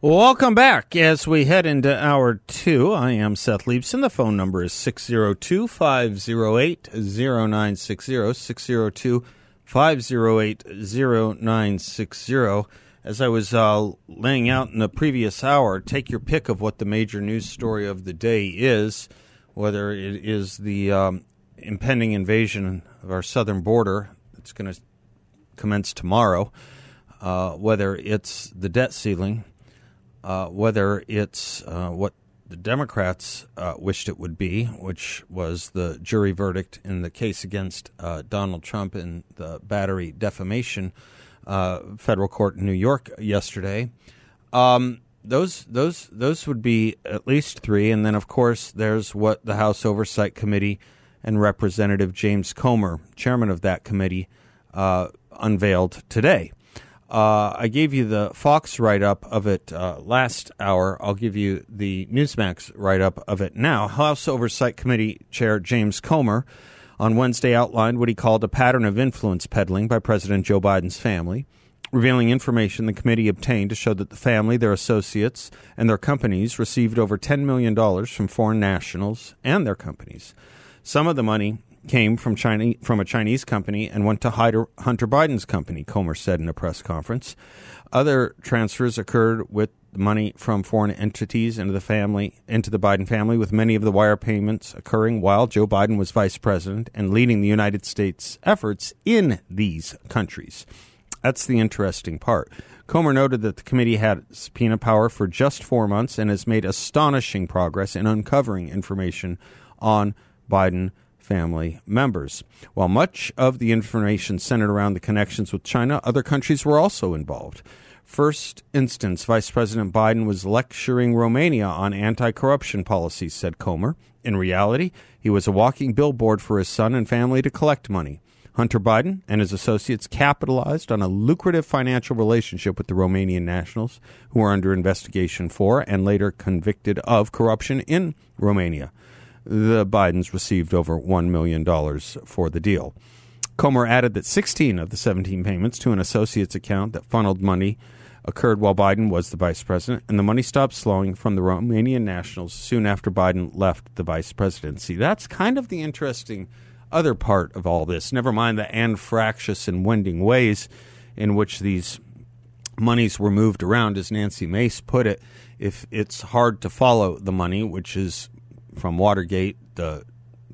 Welcome back. As we head into hour two, I am Seth Leibson. The phone number is 602-508-0960, 602-508-0960. As I was laying out in the previous hour, take your pick of what the major news story of the day is, whether it is the impending invasion of our southern border that's going to commence tomorrow, whether it's the debt ceiling, whether it's what the Democrats wished it would be, which was the jury verdict in the case against Donald Trump in the battery defamation federal court in New York yesterday. Those would be at least three. And then, of course, there's what the House Oversight Committee and Representative James Comer, chairman of that committee, unveiled today. I gave you the Fox write-up of it last hour. I'll give you the Newsmax write-up of it now. House Oversight Committee Chair James Comer on Wednesday outlined what he called a pattern of influence peddling by President Joe Biden's family, revealing information the committee obtained to show that the family, their associates, and their companies received over $10 million from foreign nationals and their companies. Some of the money came from a Chinese company and went to Hunter Biden's company, Comer said in a press conference. Other transfers occurred with money from foreign entities into the Biden family, with many of the wire payments occurring while Joe Biden was vice president and leading the United States efforts in these countries. That's the interesting part. Comer noted that the committee had subpoena power for just 4 months and has made astonishing progress in uncovering information on Biden family members. While much of the information centered around the connections with China, other countries were also involved. First instance, Vice President Biden was lecturing Romania on anti-corruption policies, said Comer. In reality, he was a walking billboard for his son and family to collect money. Hunter Biden and his associates capitalized on a lucrative financial relationship with the Romanian nationals, who were under investigation for and later convicted of corruption in Romania. The Bidens received over $1 million for the deal. Comer added that 16 of the 17 payments to an associate's account that funneled money occurred while Biden was the vice president, and the money stopped flowing from the Romanian nationals soon after Biden left the vice presidency. That's kind of the interesting other part of all this, never mind the anfractious and wending ways in which these monies were moved around. As Nancy Mace put it, if it's hard to follow the money, which is from Watergate, the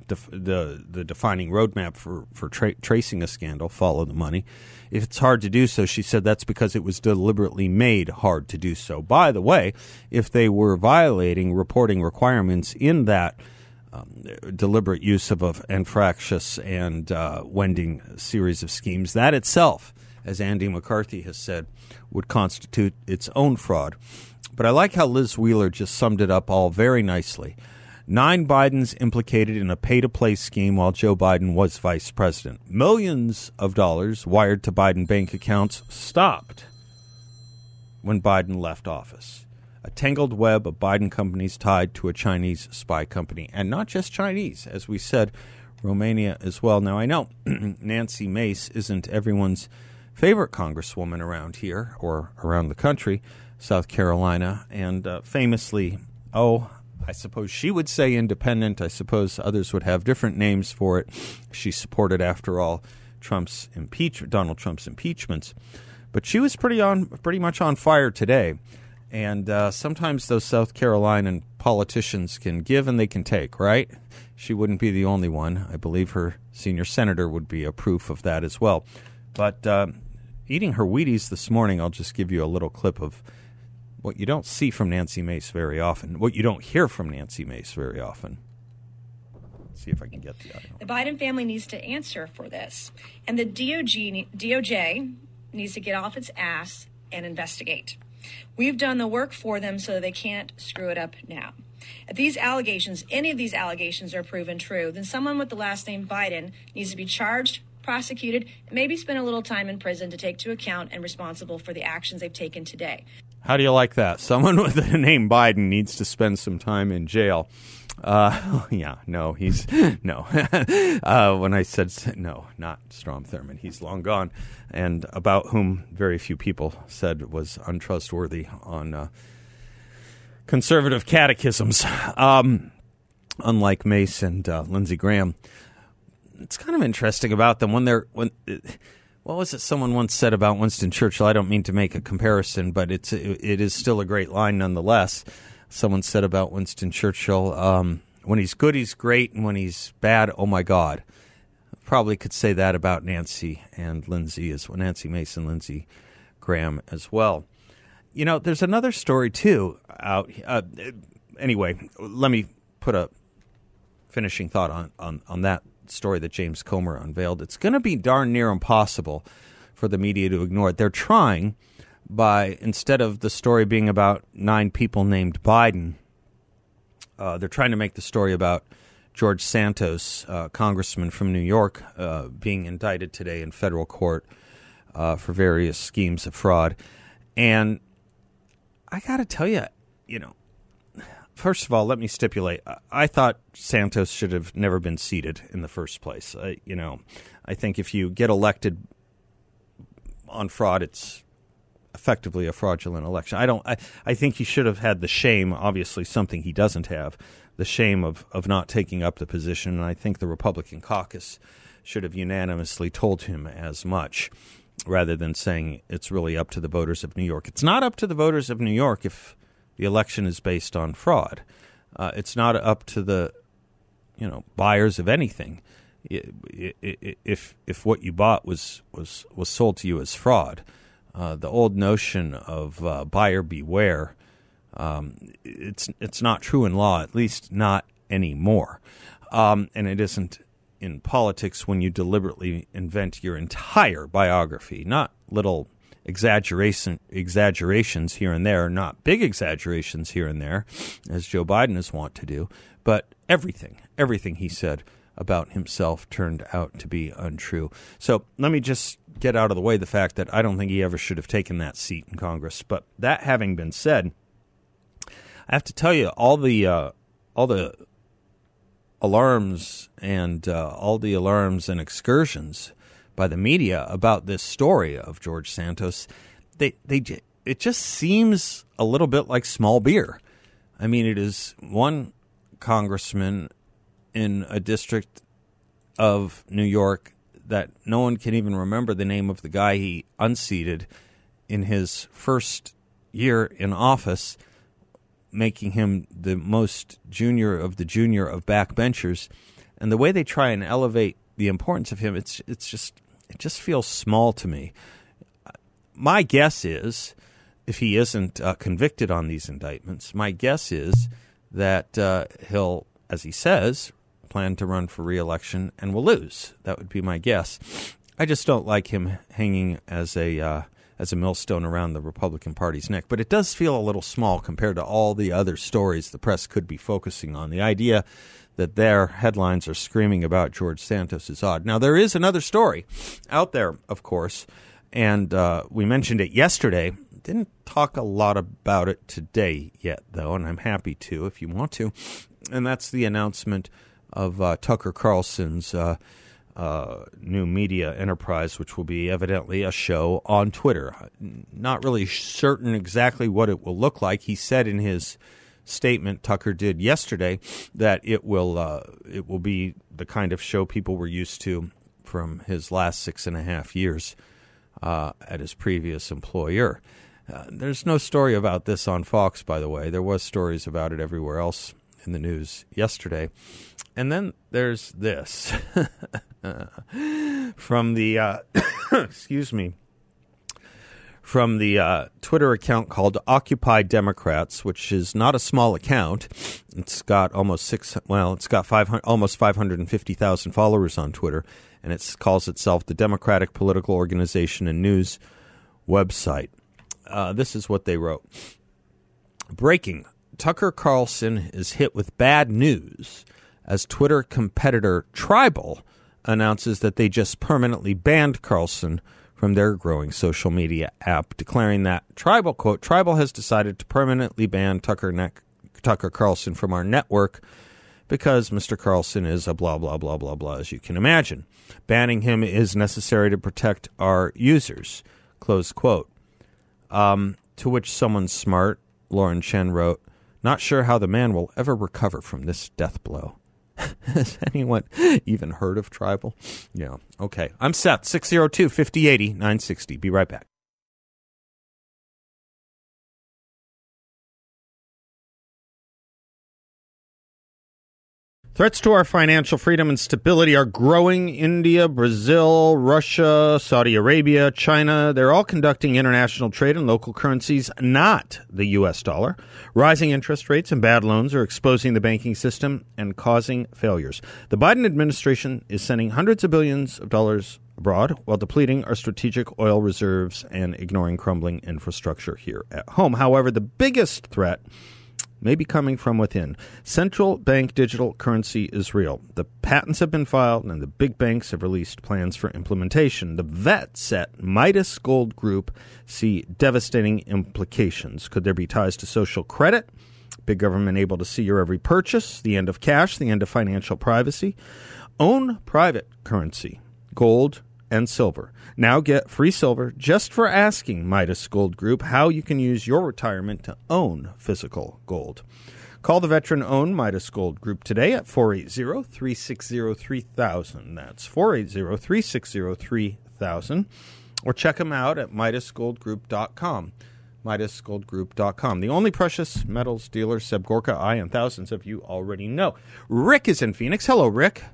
defining roadmap for tracing a scandal, follow the money. If it's hard to do so, she said, that's because it was deliberately made hard to do so. By the way, if they were violating reporting requirements in that deliberate use of an anfractious and wending series of schemes, that itself, as Andy McCarthy has said, would constitute its own fraud. But I like how Liz Wheeler just summed it up all very nicely. 9 Bidens implicated in a pay-to-play scheme while Joe Biden was vice president. Millions of dollars wired to Biden bank accounts stopped when Biden left office. A tangled web of Biden companies tied to a Chinese spy company. And not just Chinese, as we said, Romania as well. Now, I know Nancy Mace isn't everyone's favorite congresswoman around here or around the country, South Carolina, and famously, I suppose she would say independent. I suppose others would have different names for it. She supported, after all, Donald Trump's impeachments. But she was pretty much on fire today. And sometimes those South Carolina politicians can give and they can take, right? She wouldn't be the only one. I believe her senior senator would be a proof of that as well. But eating her Wheaties this morning, I'll just give you a little clip of what you don't see from Nancy Mace very often, what you don't hear from Nancy Mace very often. Let's see if I can get the audio. The Biden family needs to answer for this. And the DOJ needs to get off its ass and investigate. We've done the work for them so they can't screw it up now. If these allegations, any of these allegations, are proven true, then someone with the last name Biden needs to be charged, prosecuted, and maybe spend a little time in prison to take to account and responsible for the actions they've taken today. How do you like that? Someone with the name Biden needs to spend some time in jail. When I said no, not Strom Thurmond. He's long gone, and about whom very few people said was untrustworthy on conservative catechisms. Unlike Mace and Lindsey Graham, it's kind of interesting about them what was it someone once said about Winston Churchill? I don't mean to make a comparison, but it is still a great line nonetheless. Someone said about Winston Churchill, when he's good, he's great, and when he's bad, oh my God. Probably could say that about Nancy Mace and Lindsey Graham as well. You know, there's another story too out. Anyway, let me put a finishing thought on that story that James Comer unveiled. It's going to be darn near impossible for the media to ignore it. They're trying. By instead of the story being about 9 people named Biden, they're trying to make the story about George Santos, congressman from New York, being indicted today in federal court for various schemes of fraud. And I got to tell you, first of all, let me stipulate, I thought Santos should have never been seated in the first place. I think if you get elected on fraud, it's effectively a fraudulent election. I think he should have had the shame, obviously something he doesn't have, the shame of not taking up the position. And I think the Republican caucus should have unanimously told him as much rather than saying it's really up to the voters of New York. It's not up to the voters of New York if the election is based on fraud. It's not up to the, buyers of anything if what you bought was sold to you as fraud. The old notion of buyer beware, it's not true in law, at least not anymore. And it isn't in politics when you deliberately invent your entire biography, not little exaggerations here and there, not big exaggerations here and there, as Joe Biden is wont to do, but everything he said about himself turned out to be untrue. So let me just get out of the way the fact that I don't think he ever should have taken that seat in Congress. But that having been said, I have to tell you, all the alarms and excursions by the media about this story of George Santos, it just seems a little bit like small beer. I mean, it is one congressman in a district of New York that no one can even remember the name of the guy he unseated in his first year in office, making him the most junior of the junior of backbenchers. And the way they try and elevate the importance of him, it just feels small to me. My guess is, if he isn't convicted on these indictments, my guess is that he'll, as he says, plan to run for re-election and will lose. That would be my guess. I just don't like him hanging as a millstone around the Republican Party's neck. But it does feel a little small compared to all the other stories the press could be focusing on. The idea that their headlines are screaming about George Santos is odd. Now, there is another story out there, of course, and we mentioned it yesterday. Didn't talk a lot about it today yet, though, and I'm happy to if you want to. And that's the announcement of Tucker Carlson's new media enterprise, which will be evidently a show on Twitter. Not really certain exactly what it will look like. He said in his statement Tucker did yesterday that it will be the kind of show people were used to from his last 6.5 years at his previous employer. There's no story about this on Fox, by the way. There was stories about it everywhere else in the news yesterday. And then there's this from the Twitter account called Occupy Democrats, which is not a small account. It's got almost 550,000 followers on Twitter, and it calls itself the Democratic Political Organization and News website. This is what they wrote. Breaking. Tucker Carlson is hit with bad news as Twitter competitor Tribal announces that they just permanently banned Carlson from their growing social media app, declaring that Tribal, quote, Tribal has decided to permanently ban Tucker Carlson from our network because Mr. Carlson is a blah, blah, blah, blah, blah, as you can imagine. Banning him is necessary to protect our users, close quote. To which someone smart, Lauren Chen, wrote, not sure how the man will ever recover from this death blow. Has anyone even heard of Tribal? Yeah. Okay. I'm Seth, 602-5080-960. Be right back. Threats to our financial freedom and stability are growing. India, Brazil, Russia, Saudi Arabia, China, they're all conducting international trade in local currencies, not the U.S. dollar. Rising interest rates and bad loans are exposing the banking system and causing failures. The Biden administration is sending hundreds of billions of dollars abroad while depleting our strategic oil reserves and ignoring crumbling infrastructure here at home. However, the biggest threat may be coming from within. Central bank digital currency is real. The patents have been filed and the big banks have released plans for implementation. The vets at Midas Gold Group see devastating implications. Could there be ties to social credit? Big government able to see your every purchase? The end of cash? The end of financial privacy? Own private currency. Gold and silver. Now get free silver just for asking Midas Gold Group how you can use your retirement to own physical gold. Call the veteran-owned Midas Gold Group today at 480-360-3000. That's 480-360-3000. Or check them out at MidasGoldGroup.com. MidasGoldGroup.com. The only precious metals dealer Seb Gorka, I and thousands of you already know. Rick is in Phoenix. Hello, Rick.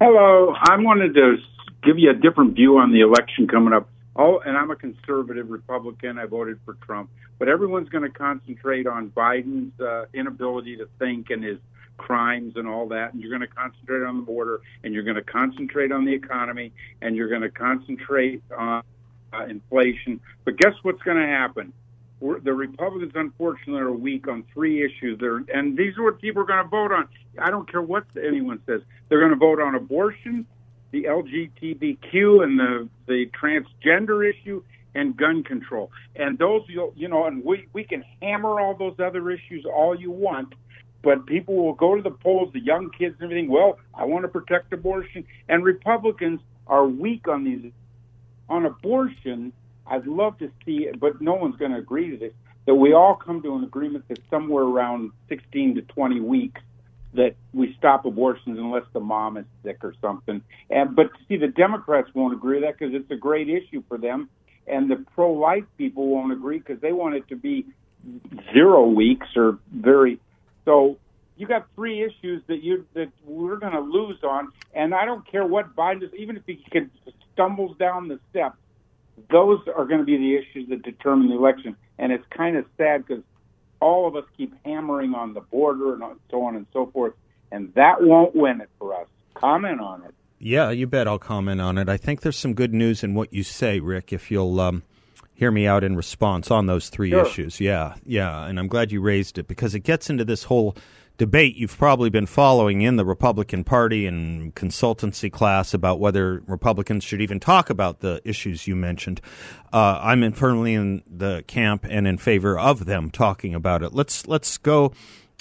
Hello. I wanted to give you a different view on the election coming up. Oh, and I'm a conservative Republican. I voted for Trump. But everyone's going to concentrate on Biden's inability to think and his crimes and all that. And you're going to concentrate on the border, and you're going to concentrate on the economy, and you're going to concentrate on inflation. But guess what's going to happen? The Republicans, unfortunately, are weak on three issues. And these are what people are going to vote on. I don't care what anyone says. They're going to vote on abortion, the LGBTQ and the transgender issue, and gun control. And those, you know, and we can hammer all those other issues all you want, but people will go to the polls, the young kids and everything, well, I want to protect abortion. And Republicans are weak on these. On abortion, I'd love to see, but no one's going to agree to this, that we all come to an agreement that somewhere around 16 to 20 weeks that we stop abortions unless the mom is sick or something. But see, the Democrats won't agree with that because it's a great issue for them. And the pro-life people won't agree because they want it to be 0 weeks or very. So you got three issues that we're going to lose on. And I don't care what Biden does, even if he stumbles down the steps. Those are going to be the issues that determine the election. And it's kind of sad because all of us keep hammering on the border and so on and so forth. And that won't win it for us. Comment on it. Yeah, you bet I'll comment on it. I think there's some good news in what you say, Rick, if you'll hear me out in response on those three issues. Yeah. And I'm glad you raised it because it gets into this whole debate you've probably been following in the Republican Party and consultancy class about whether Republicans should even talk about the issues you mentioned. I'm firmly in the camp and in favor of them talking about it. Let's go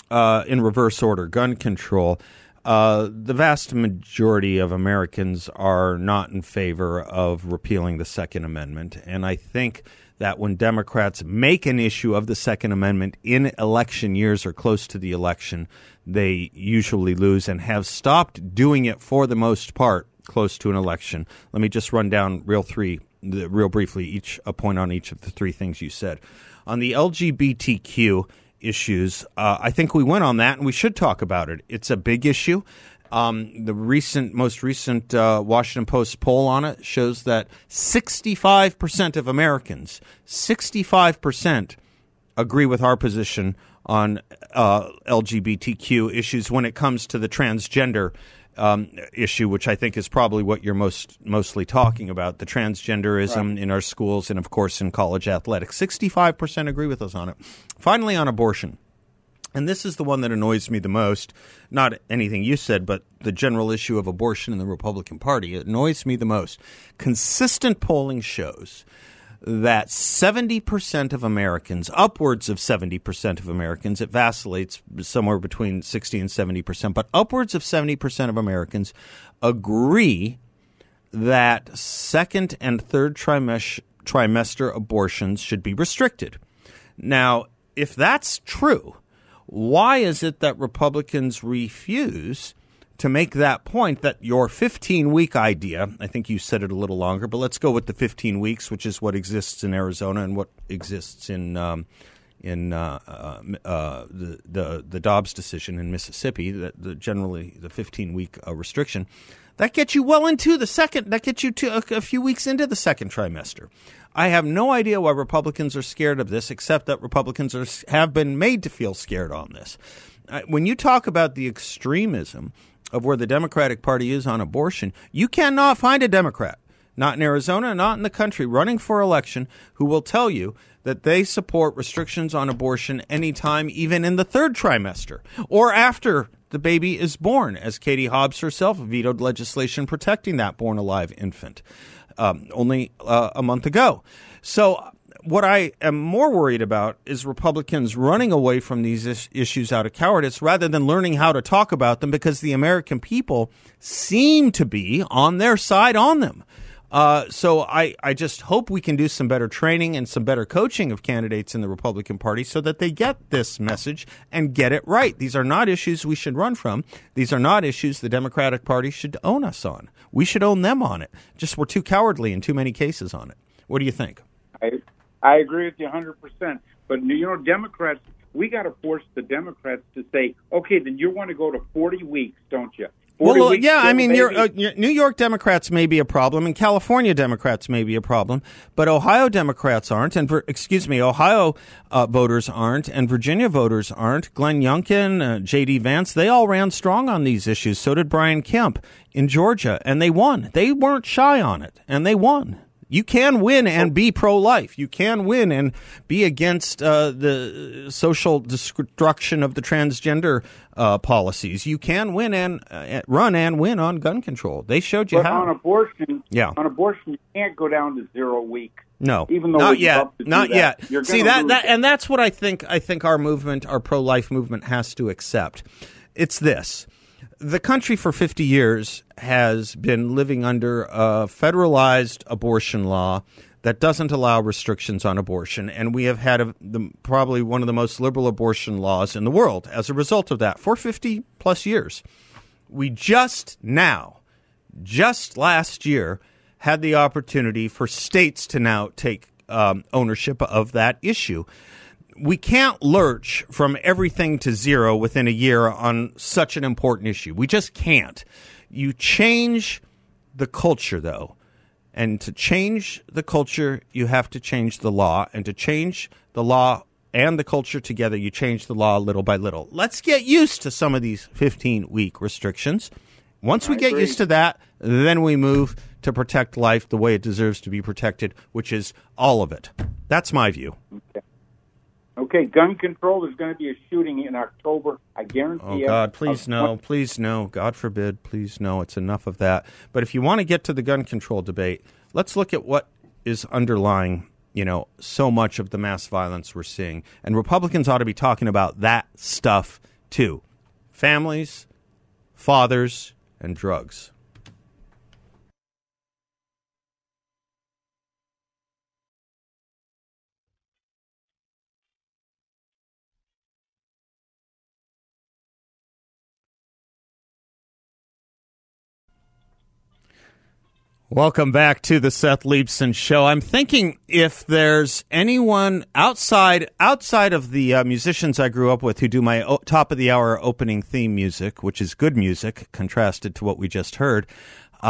in reverse order. Gun control. The vast majority of Americans are not in favor of repealing the Second Amendment, and I think that when Democrats make an issue of the Second Amendment in election years or close to the election, they usually lose and have stopped doing it for the most part close to an election. Let me just run down real briefly a point on each of the three things you said. On the LGBTQ issues, I think we went on that and we should talk about it. It's a big issue. The most recent Washington Post poll on it shows that 65% of Americans, 65% agree with our position on LGBTQ issues when it comes to the transgender issue, which I think is probably what you're mostly talking about, the transgenderism right. in our schools and, of course, in college athletics. 65% agree with us on it. Finally, on abortion. And this is the one that annoys me the most, not anything you said, but the general issue of abortion in the Republican Party. It annoys me the most. Consistent polling shows that 70% of Americans, upwards of 70% of Americans, it vacillates somewhere between 60 and 70%, but upwards of 70% of Americans agree that second and third trimester abortions should be restricted. Now, if that's true, why is it that Republicans refuse to make that point that your 15-week idea – I think you said it a little longer, but let's go with the 15 weeks, which is what exists in Arizona and what exists in the Dobbs decision in Mississippi, generally the 15-week restriction – that gets you well into the second – that gets you to a few weeks into the second trimester. I have no idea why Republicans are scared of this, except that Republicans have been made to feel scared on this. When you talk about the extremism of where the Democratic Party is on abortion, you cannot find a Democrat, not in Arizona, not in the country, running for election, who will tell you that they support restrictions on abortion anytime, even in the third trimester or after the baby is born, as Katie Hobbs herself vetoed legislation protecting that born alive infant only a month ago. So what I am more worried about is Republicans running away from these issues out of cowardice rather than learning how to talk about them, because the American people seem to be on their side on them. So I just hope we can do some better training and some better coaching of candidates in the Republican Party so that they get this message and get it right. These are not issues we should run from. These are not issues the Democratic Party should own us on. We should own them on it. Just we're too cowardly in too many cases on it. What do you think? I agree with you 100%. But, you know, Democrats, we got to force the Democrats to say, okay, then you want to go to 40 weeks, don't you? Well, yeah, I mean, New York Democrats may be a problem, and California Democrats may be a problem, but Ohio Democrats aren't, and Ohio voters aren't, and Virginia voters aren't. Glenn Youngkin, J.D. Vance, they all ran strong on these issues. So did Brian Kemp in Georgia, and they won. They weren't shy on it, and they won. You can win and be pro-life. You can win and be against the social destruction of the transgender policies. You can win and run and win on gun control. They showed you how. But on abortion, you can't go down to 0 weeks. No, even though not yet. Not yet. See that, and that's what I think our movement, our pro-life movement, has to accept. It's this. The country for 50 years has been living under a federalized abortion law that doesn't allow restrictions on abortion. And we have had probably one of the most liberal abortion laws in the world as a result of that for 50 plus years. We just last year, had the opportunity for states to now take ownership of that issue. We can't lurch from everything to zero within a year on such an important issue. We just can't. You change the culture, though. And to change the culture, you have to change the law. And to change the law and the culture together, you change the law little by little. Let's get used to some of these 15-week restrictions. Once we get used to that, then we move to protect life the way it deserves to be protected, which is all of it. That's my view. Okay. Okay, gun control, there's going to be a shooting in October. I guarantee you. Oh, God, please no. Please no. God forbid. Please no. It's enough of that. But if you want to get to the gun control debate, let's look at what is underlying, so much of the mass violence we're seeing. And Republicans ought to be talking about that stuff, too. Families, fathers, and drugs. Welcome back to the Seth Leibson Show. I'm thinking if there's anyone outside of the musicians I grew up with who do my top of the hour opening theme music, which is good music, contrasted to what we just heard,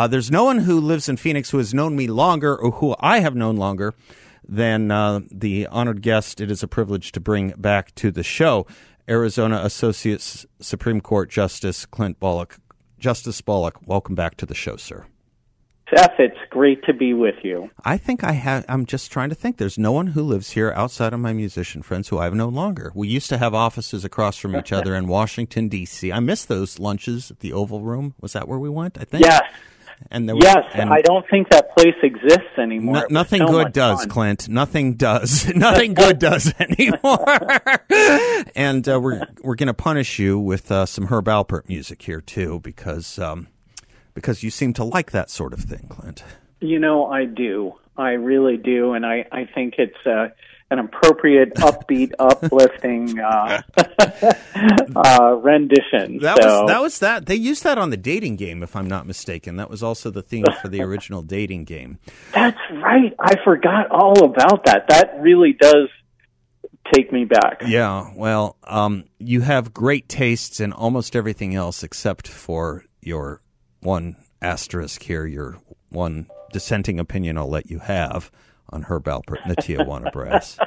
there's no one who lives in Phoenix who has known me longer or who I have known longer than the honored guest it is a privilege to bring back to the show, Arizona Associate Supreme Court Justice Clint Bolick. Justice Bolick, welcome back to the show, sir. Seth, it's great to be with you. I think I'm just trying to think. There's no one who lives here outside of my musician friends who I have no longer. We used to have offices across from each other in Washington, D.C. I miss those lunches at the Oval Room. Was that where we went? I think. Yes. And there was, yes, and I don't think that place exists anymore. Nothing so good does, fun. Clint. Nothing does. Nothing good does anymore. And we're going to punish you with some Herb Alpert music here too, because you seem to like that sort of thing, Clint. You know, I do. I really do, and I think it's an appropriate, upbeat, uplifting rendition. That was that. They used that on The Dating Game, if I'm not mistaken. That was also the theme for the original Dating Game. That's right. I forgot all about that. That really does take me back. Yeah. Well, you have great tastes in almost everything else except for your one asterisk here, your one dissenting opinion I'll let you have on Herb Alpert and the Tijuana Brass.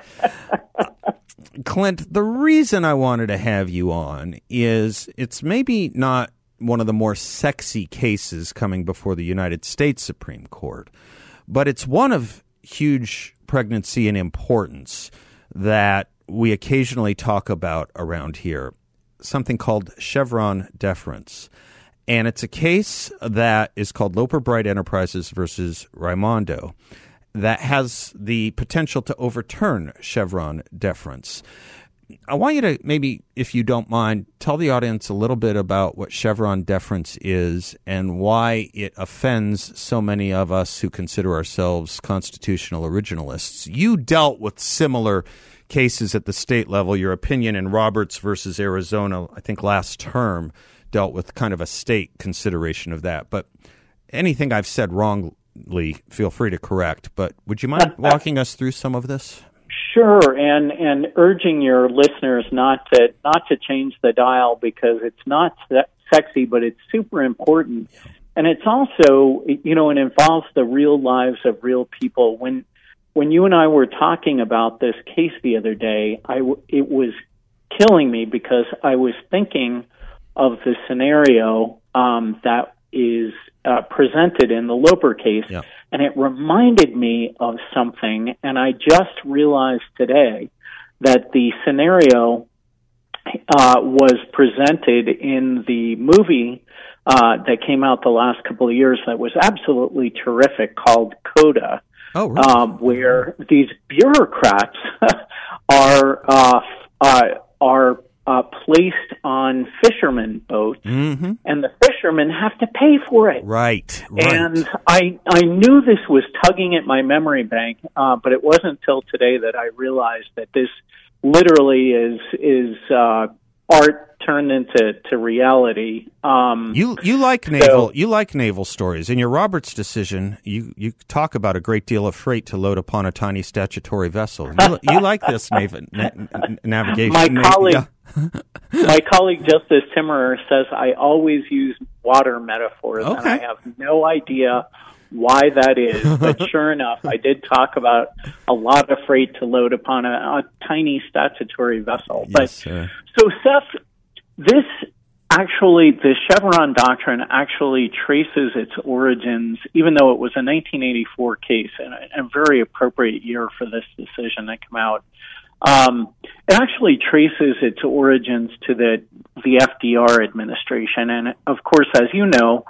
Clint, the reason I wanted to have you on is it's maybe not one of the more sexy cases coming before the United States Supreme Court, but it's one of huge pregnancy and importance that we occasionally talk about around here, something called Chevron deference. And it's a case that is called Loper Bright Enterprises versus Raimondo that has the potential to overturn Chevron deference. I want you to maybe, if you don't mind, tell the audience a little bit about what Chevron deference is and why it offends so many of us who consider ourselves constitutional originalists. You dealt with similar cases at the state level. Your opinion in Roberts versus Arizona, I think last term, dealt with kind of a state consideration of that. But anything I've said wrongly, feel free to correct. But would you mind walking us through some of this? Sure, and urging your listeners not to change the dial because it's not sexy, but it's super important. And it's also, you know, it involves the real lives of real people. When you and I were talking about this case the other day, it was killing me because I was thinking of the scenario that is presented in the Loper case. Yeah. And it reminded me of something, and I just realized today that the scenario was presented in the movie that came out the last couple of years that was absolutely terrific called Coda. Oh, really? Where these bureaucrats are placed on fishermen boats, mm-hmm. and the fishermen have to pay for it. Right. And I knew this was tugging at my memory bank, but it wasn't until today that I realized that this literally is art turned into reality. You like naval stories. In your Roberts decision, you talk about a great deal of freight to load upon a tiny statutory vessel. You like this navigation. My colleague Justice Timmerer says I always use water metaphors, okay. And I have no idea why that is. But sure enough, I did talk about a lot of freight to load upon a tiny statutory vessel. Yes, but, so, Seth, the Chevron doctrine actually traces its origins, even though it was a 1984 case, and a very appropriate year for this decision that came out. It actually traces its origins to the FDR administration. And, of course, as you know,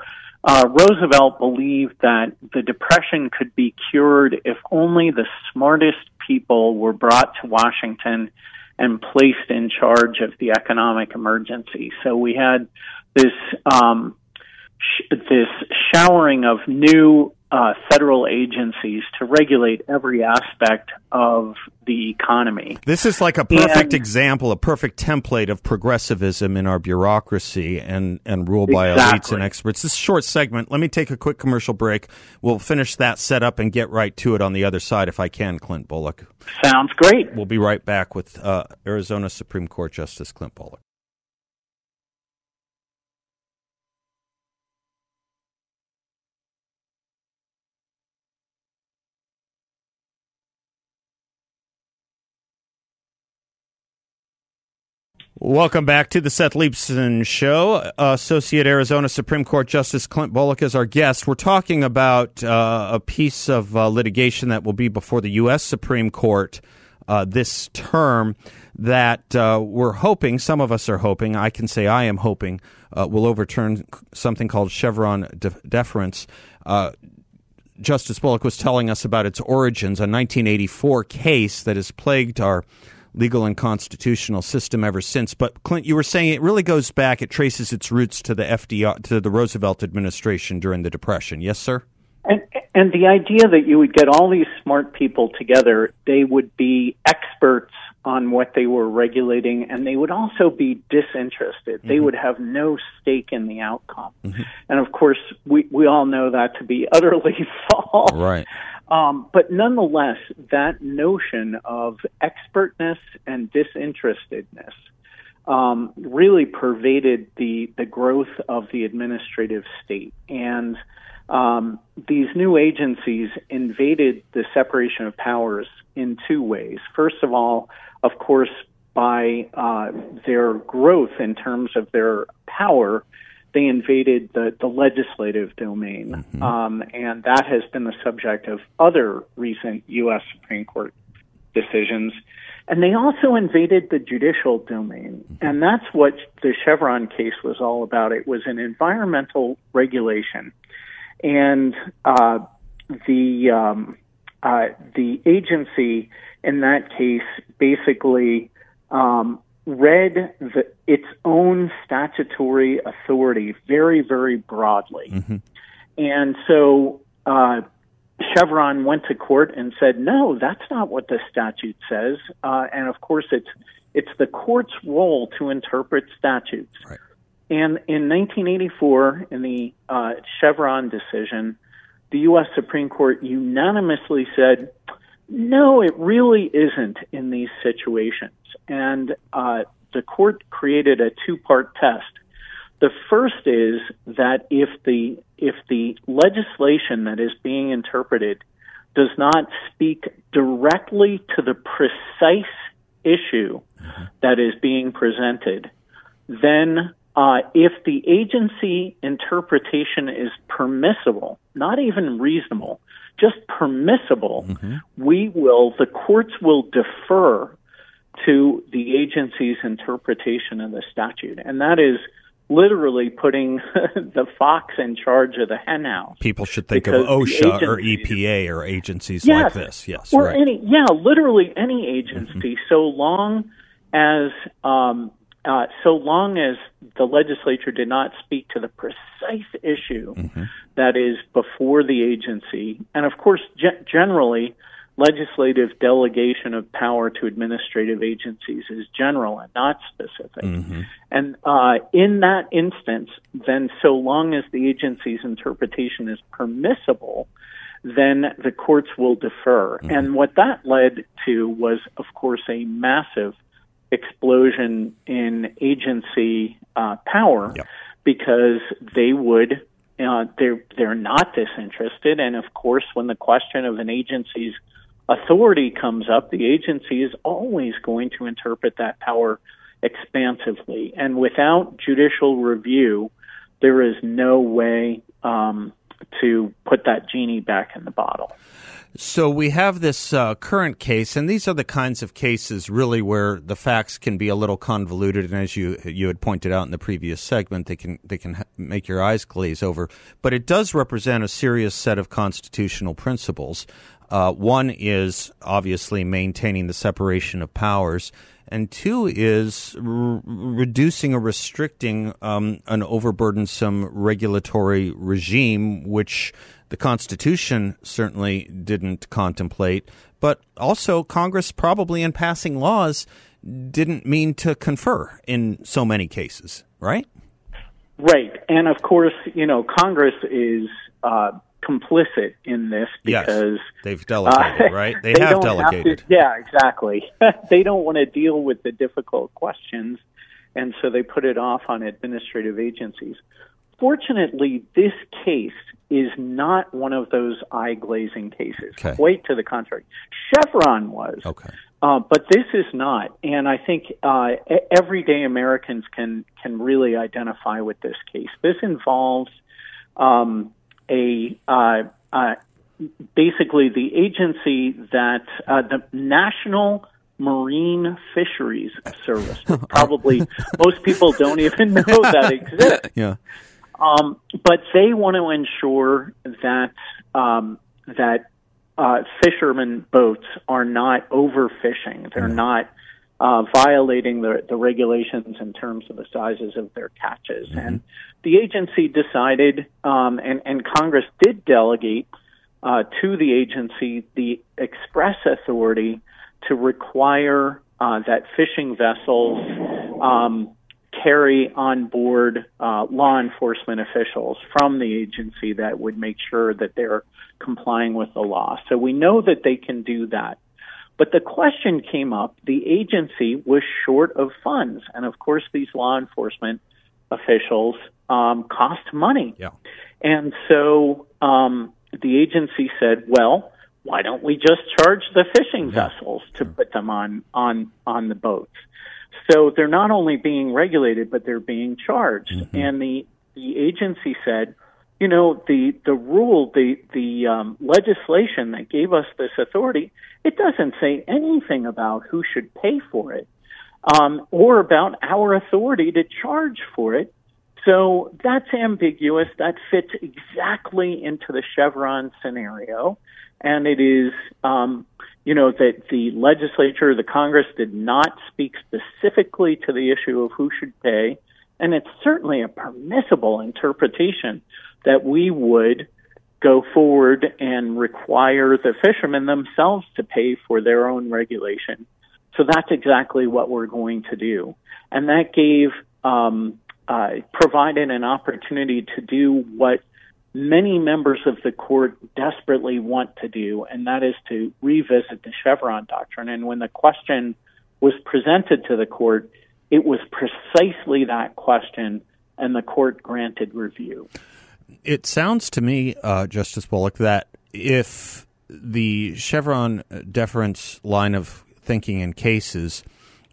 Roosevelt believed that the Depression could be cured if only the smartest people were brought to Washington and placed in charge of the economic emergency. So we had this this showering of new federal agencies to regulate every aspect of the economy. This is like a perfect example, a perfect template of progressivism in our bureaucracy and rule by elites and experts. This is a short segment. Let me take a quick commercial break. We'll finish that setup and get right to it on the other side if I can, Clint Bolick. Sounds great. We'll be right back with Arizona Supreme Court Justice Clint Bolick. Welcome back to the Seth Leibson Show. Associate Arizona Supreme Court Justice Clint Bolick is our guest. We're talking about a piece of litigation that will be before the U.S. Supreme Court this term that we're hoping, some of us are hoping, I can say I am hoping, will overturn something called Chevron deference. Justice Bolick was telling us about its origins, a 1984 case that has plagued our legal and constitutional system ever since. But Clint, you were saying it really goes back, it traces its roots to the FDR, to the Roosevelt administration during the Depression. Yes, sir? And the idea that you would get all these smart people together, they would be experts on what they were regulating, and they would also be disinterested. Mm-hmm. They would have no stake in the outcome. Mm-hmm. And of course, we all know that to be utterly false. Right. But nonetheless, that notion of expertness and disinterestedness really pervaded the growth of the administrative state. And these new agencies invaded the separation of powers in two ways. First of all, of course, by their growth in terms of their power, they invaded the legislative domain, mm-hmm. And that has been the subject of other recent U.S. Supreme Court decisions. And they also invaded the judicial domain, mm-hmm. and that's what the Chevron case was all about. It was an environmental regulation, and the agency in that case basically read its own statutory authority very, very broadly. Mm-hmm. And so Chevron went to court and said, no, that's not what the statute says. And of course, it's the court's role to interpret statutes. Right. And in 1984, in the Chevron decision, the U.S. Supreme Court unanimously said, no, it really isn't in these situations. And the court created a two-part test. The first is that if the legislation that is being interpreted does not speak directly to the precise issue mm-hmm. that is being presented, then if the agency interpretation is permissible, not even reasonable, just permissible, mm-hmm. The courts will defer to the agency's interpretation of the statute. And that is literally putting the fox in charge of the hen house. People should think of OSHA or EPA or agencies yes, like this. Yes, or right. Literally any agency, mm-hmm. so long as the legislature did not speak to the precise issue mm-hmm. that is before the agency. And of course, generally, legislative delegation of power to administrative agencies is general and not specific. Mm-hmm. And in that instance, then so long as the agency's interpretation is permissible, then the courts will defer. Mm-hmm. And what that led to was, of course, a massive explosion in agency power yep. because they would they're not disinterested. And of course, when the question of an agency's authority comes up, the agency is always going to interpret that power expansively. And without judicial review, there is no way to put that genie back in the bottle. So we have this current case, and these are the kinds of cases really where the facts can be a little convoluted, and as you had pointed out in the previous segment, they can make your eyes glaze over. But it does represent a serious set of constitutional principles. One is obviously maintaining the separation of powers, and two is reducing or restricting an overburdensome regulatory regime, which the Constitution certainly didn't contemplate, but also Congress probably in passing laws didn't mean to confer in so many cases, right? Right. And of course, Congress is complicit in this because yes, they've delegated, right? They have delegated. Exactly. They don't want to deal with the difficult questions, and so they put it off on administrative agencies. Fortunately, this case is not one of those eye-glazing cases. Okay. Quite to the contrary. Chevron was. Okay. But this is not, and I think everyday Americans can really identify with this case. This involves basically the agency that the National Marine Fisheries Service. Probably most people don't even know that exists. Yeah. But they want to ensure that fishermen boats are not overfishing. They're not violating the regulations in terms of the sizes of their catches. Mm-hmm. And the agency decided, and Congress did delegate to the agency the express authority to require that fishing vessels carry on board law enforcement officials from the agency that would make sure that they're complying with the law. So we know that they can do that. But the question came up, the agency was short of funds. And of course, these law enforcement officials cost money. Yeah. And so the agency said, well, why don't we just charge the fishing vessels to put them on the boats? So they're not only being regulated, but they're being charged. Mm-hmm. And the agency said, you know, the rule, the legislation that gave us this authority, it doesn't say anything about who should pay for it, or about our authority to charge for it. So that's ambiguous. That fits exactly into the Chevron scenario. And it is, you know, that the legislature, the Congress did not speak specifically to the issue of who should pay. And it's certainly a permissible interpretation that we would go forward and require the fishermen themselves to pay for their own regulation. So that's exactly what we're going to do. And that gave, provided an opportunity to do what many members of the court desperately want to do, and that is to revisit the Chevron doctrine. And when the question was presented to the court, it was precisely that question, and the court granted review. It sounds to me, Justice Bolick, that if the Chevron deference line of thinking in cases